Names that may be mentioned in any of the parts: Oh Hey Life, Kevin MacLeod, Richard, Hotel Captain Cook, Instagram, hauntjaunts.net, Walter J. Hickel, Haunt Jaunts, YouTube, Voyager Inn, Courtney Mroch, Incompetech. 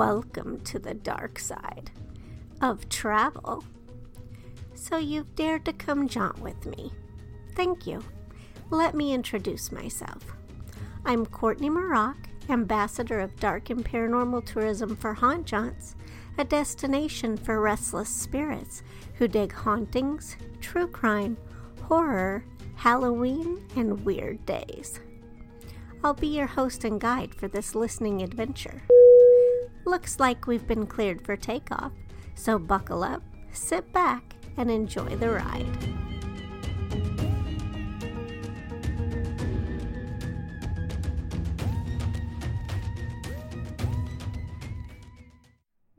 Welcome to the dark side of travel. So you've dared to come jaunt with me. Thank you. Let me introduce myself. I'm Courtney Mroch, Ambassador of Dark and Paranormal Tourism for Haunt Jaunts, a destination for restless spirits who dig hauntings, true crime, horror, Halloween, and weird days. I'll be your host and guide for this listening adventure. Looks like we've been cleared for takeoff, so buckle up, sit back, and enjoy the ride.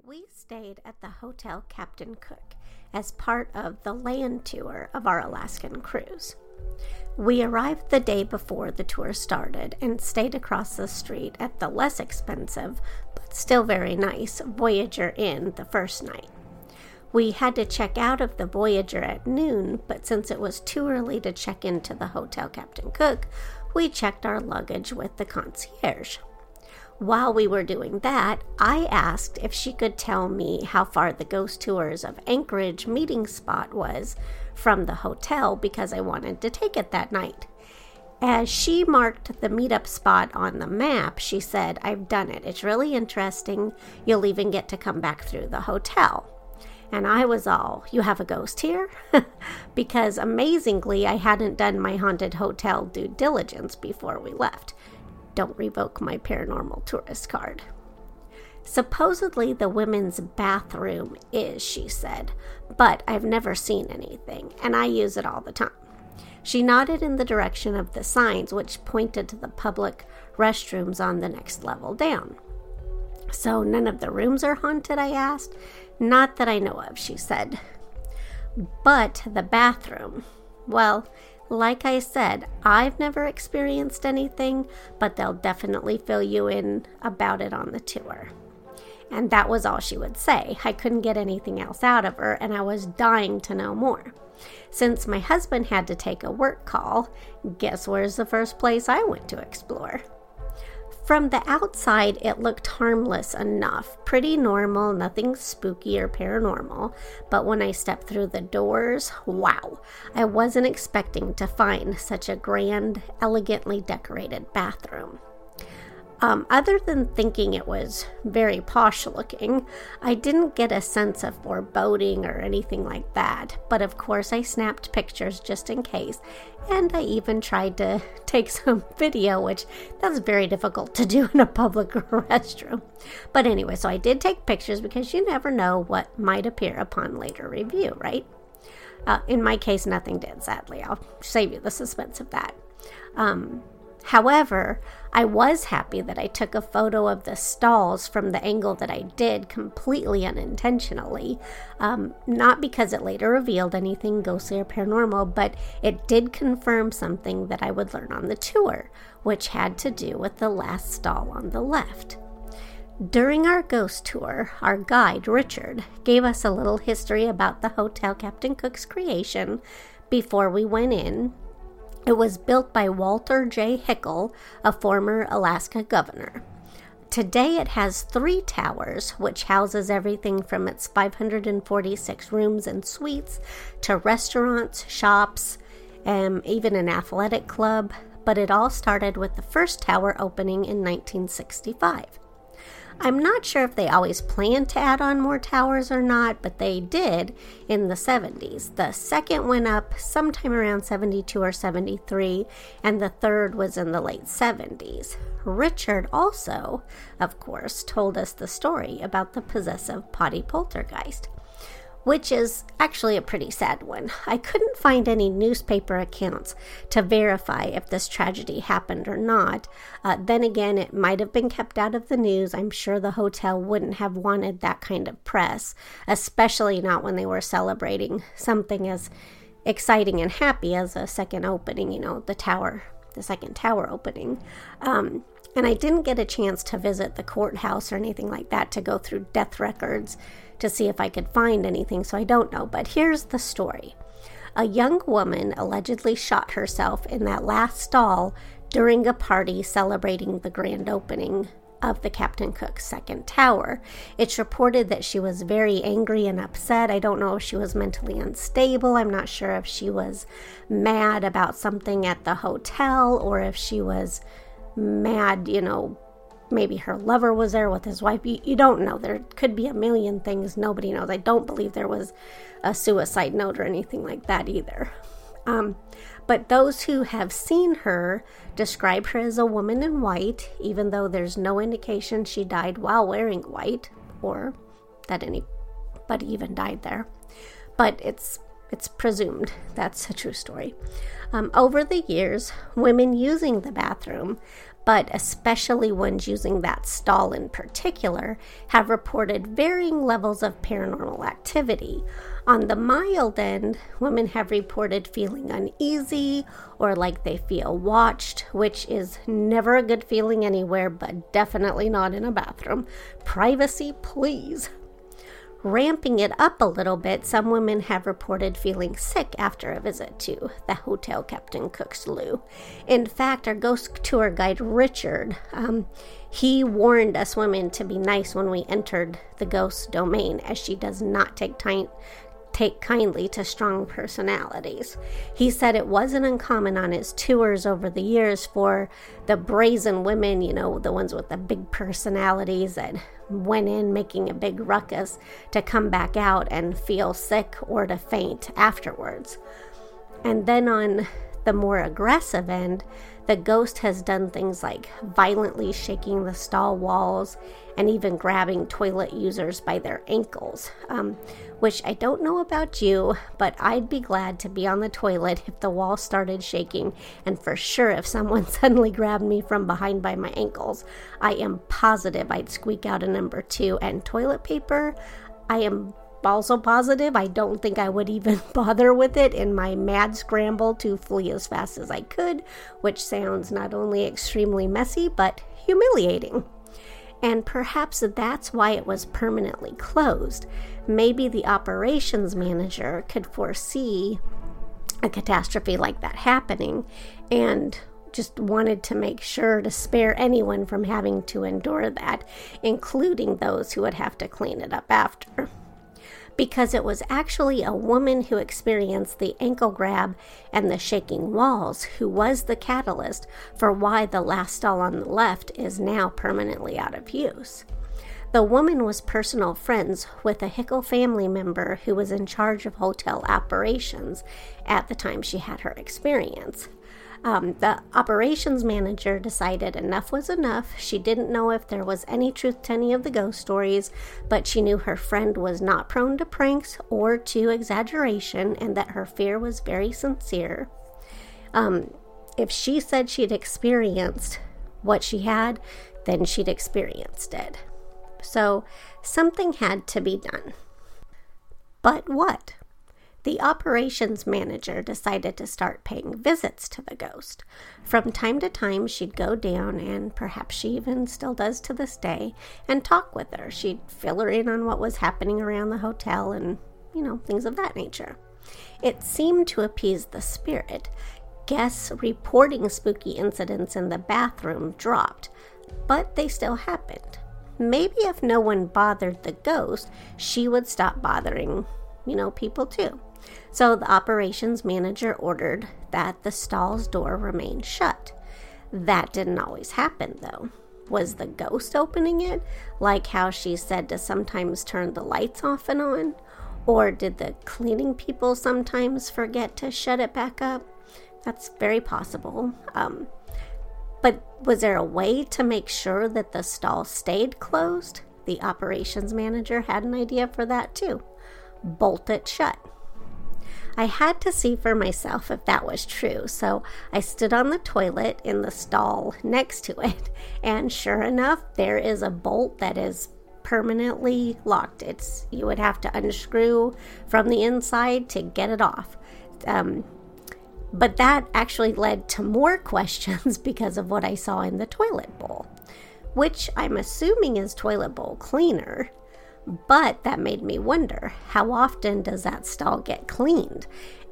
We stayed at the Hotel Captain Cook as part of the land tour of our Alaskan cruise. We arrived the day before the tour started and stayed across the street at the less expensive, but still very nice, Voyager Inn the first night. We had to check out of the Voyager at noon, but since it was too early to check into the Hotel Captain Cook, we checked our luggage with the concierge. While we were doing that, I asked if she could tell me how far the Ghost Tours of Anchorage meeting spot was from the hotel because I wanted to take it that night. As she marked the meetup spot on the map, she said, "I've done it. It's really interesting. You'll even get to come back through the hotel." And I was all, "You have a ghost here?" Because amazingly, I hadn't done my haunted hotel due diligence before we left. Don't revoke my paranormal tourist card. Supposedly the women's bathroom is, she said, but I've never seen anything, and I use it all the time. She nodded in the direction of the signs, which pointed to the public restrooms on the next level down. "So none of the rooms are haunted?" I asked. "Not that I know of," she said. "But the bathroom, well, like I said, I've never experienced anything, but they'll definitely fill you in about it on the tour." And that was all she would say. I couldn't get anything else out of her, and I was dying to know more. Since my husband had to take a work call, guess where's the first place I went to explore? From the outside, it looked harmless enough, pretty normal, nothing spooky or paranormal, but when I stepped through the doors, wow, I wasn't expecting to find such a grand, elegantly decorated bathroom. Other than thinking it was very posh looking, I didn't get a sense of foreboding or anything like that, but of course I snapped pictures just in case, and I even tried to take some video, which that's very difficult to do in a public restroom. But anyway, so I did take pictures because you never know what might appear upon later review, right? In my case, nothing did, sadly. I'll save you the suspense of that. However, I was happy that I took a photo of the stalls from the angle that I did, completely unintentionally, not because it later revealed anything ghostly or paranormal, but it did confirm something that I would learn on the tour, which had to do with the last stall on the left. During our ghost tour, our guide, Richard, gave us a little history about the Hotel Captain Cook's creation before we went in. It was built by Walter J. Hickel, a former Alaska governor. Today it has 3 towers, which houses everything from its 546 rooms and suites to restaurants, shops, and even an athletic club, but it all started with the first tower opening in 1965. I'm not sure if they always planned to add on more towers or not, but they did in the 70s. The second went up sometime around 72 or 73, and the third was in the late 70s. Richard also, of course, told us the story about the possessive potty poltergeist, which is actually a pretty sad one. I couldn't find any newspaper accounts to verify if this tragedy happened or not. Then again, it might have been kept out of the news. I'm sure the hotel wouldn't have wanted that kind of press, especially not when they were celebrating something as exciting and happy as a second opening, the second tower opening. And I didn't get a chance to visit the courthouse or anything like that to go through death records to see if I could find anything, so I don't know. But here's the story. A young woman allegedly shot herself in that last stall during a party celebrating the grand opening of the Captain Cook's second tower. It's reported that she was very angry and upset. I don't know if she was mentally unstable. I'm not sure if she was mad about something at the hotel or if she was mad, you know, maybe her lover was there with his wife. You don't know. There could be a million things. Nobody knows. I don't believe there was a suicide note or anything like that either. But those who have seen her describe her as a woman in white, even though there's no indication she died while wearing white or that anybody even died there. But it's presumed that's a true story. Over the years, women using the bathroom, but especially ones using that stall in particular, have reported varying levels of paranormal activity. On the mild end, women have reported feeling uneasy or like they feel watched, which is never a good feeling anywhere, but definitely not in a bathroom. Privacy, please. Ramping it up a little bit, some women have reported feeling sick after a visit to the Hotel Captain Cook's loo. In fact, our ghost tour guide, Richard, he warned us women to be nice when we entered the ghost domain, as she does not take kindly to strong personalities. He said it wasn't uncommon on his tours over the years for the brazen women, you know, the ones with the big personalities that went in making a big ruckus, to come back out and feel sick or to faint afterwards. And then on the more aggressive end, the ghost has done things like violently shaking the stall walls and even grabbing toilet users by their ankles, which I don't know about you, but I'd be glad to be on the toilet if the wall started shaking, and for sure if someone suddenly grabbed me from behind by my ankles. I am positive I'd squeak out a number two and toilet paper. I am also positive I don't think I would even bother with it in my mad scramble to flee as fast as I could, which sounds not only extremely messy, but humiliating. And perhaps that's why it was permanently closed. Maybe the operations manager could foresee a catastrophe like that happening and just wanted to make sure to spare anyone from having to endure that, including those who would have to clean it up after. Because it was actually a woman who experienced the ankle grab and the shaking walls who was the catalyst for why the last stall on the left is now permanently out of use. The woman was personal friends with a Hickel family member who was in charge of hotel operations at the time she had her experience. The operations manager decided enough was enough. She didn't know if there was any truth to any of the ghost stories, but she knew her friend was not prone to pranks or to exaggeration and that her fear was very sincere. If she said she'd experienced what she had, then she'd experienced it. So something had to be done. But what? The operations manager decided to start paying visits to the ghost. From time to time, she'd go down, and perhaps she even still does to this day, and talk with her. She'd fill her in on what was happening around the hotel and, you know, things of that nature. It seemed to appease the spirit. Guests reporting spooky incidents in the bathroom dropped, but they still happened. Maybe if no one bothered the ghost, she would stop bothering, you know, people too. So the operations manager ordered that the stall's door remain shut. That didn't always happen, though. Was the ghost opening it, like how she's said to sometimes turn the lights off and on? Or did the cleaning people sometimes forget to shut it back up? That's very possible. But was there a way to make sure that the stall stayed closed? The operations manager had an idea for that, too. Bolt it shut. I had to see for myself if that was true, so I stood on the toilet in the stall next to it, and sure enough, there is a bolt that is permanently locked. You would have to unscrew from the inside to get it off. But that actually led to more questions because of what I saw in the toilet bowl, which I'm assuming is toilet bowl cleaner. But that made me wonder, how often does that stall get cleaned?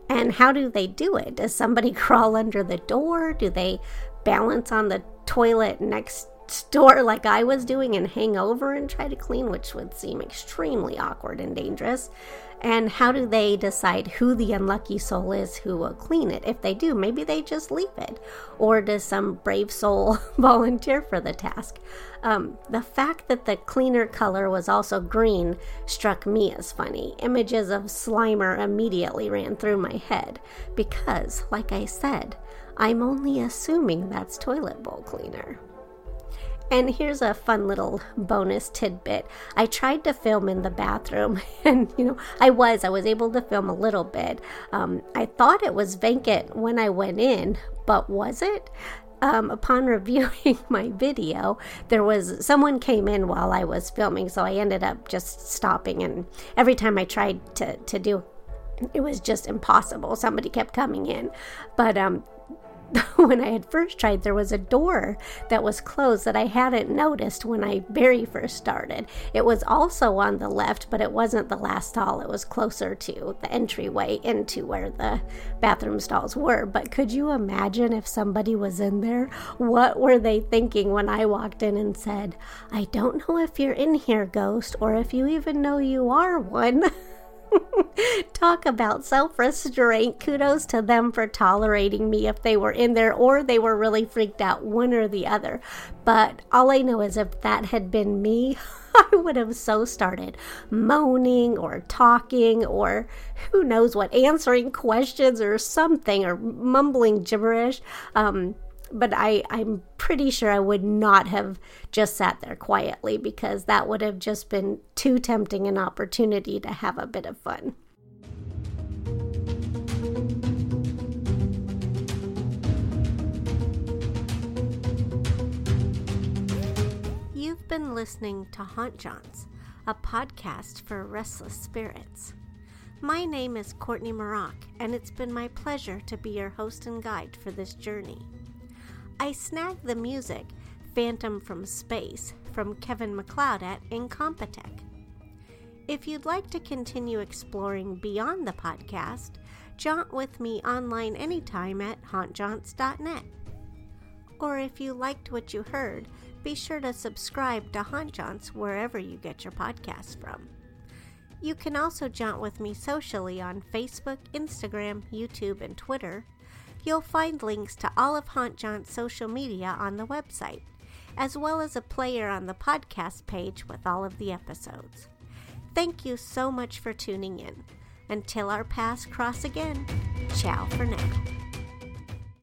And how do they do it? Does somebody crawl under the door? Do they balance on the toilet next store like I was doing and hang over and try to clean, which would seem extremely awkward and dangerous. And how do they decide who the unlucky soul is who will clean it? If they do, maybe they just leave it. Or does some brave soul volunteer for the task? The fact that the cleaner color was also green struck me as funny. Images of Slimer immediately ran through my head because, like I said, I'm only assuming that's toilet bowl cleaner. And here's a fun little bonus tidbit. I tried to film in the bathroom, and, I was able to film a little bit. I thought it was vacant when I went in, but was it? Upon reviewing my video, someone came in while I was filming, so I ended up just stopping, and every time I tried to do, it was just impossible. Somebody kept coming in, but, when I had first tried, there was a door that was closed that I hadn't noticed when I very first started. It was also on the left, but it wasn't the last stall. It was closer to the entryway into where the bathroom stalls were. But could you imagine if somebody was in there? What were they thinking when I walked in and said, "I don't know if you're in here, ghost, or if you even know you are one." Talk about self-restraint. Kudos to them for tolerating me if they were in there or they were really freaked out, one or the other. But all I know is if that had been me, I would have so started moaning or talking or who knows what, answering questions or something or mumbling gibberish. But I'm pretty sure I would not have just sat there quietly because that would have just been too tempting an opportunity to have a bit of fun. You've been listening to Haunt Jaunts, a podcast for restless spirits. My name is Courtney Mroch, and it's been my pleasure to be your host and guide for this journey. I snagged the music, Phantom from Space, from Kevin MacLeod at Incompetech. If you'd like to continue exploring beyond the podcast, jaunt with me online anytime at hauntjaunts.net. Or if you liked what you heard, be sure to subscribe to Haunt Jaunts wherever you get your podcast from. You can also jaunt with me socially on Facebook, Instagram, YouTube, and Twitter. You'll find links to all of Haunt Jaunts' social media on the website, as well as a player on the podcast page with all of the episodes. Thank you so much for tuning in. Until our paths cross again, ciao for now.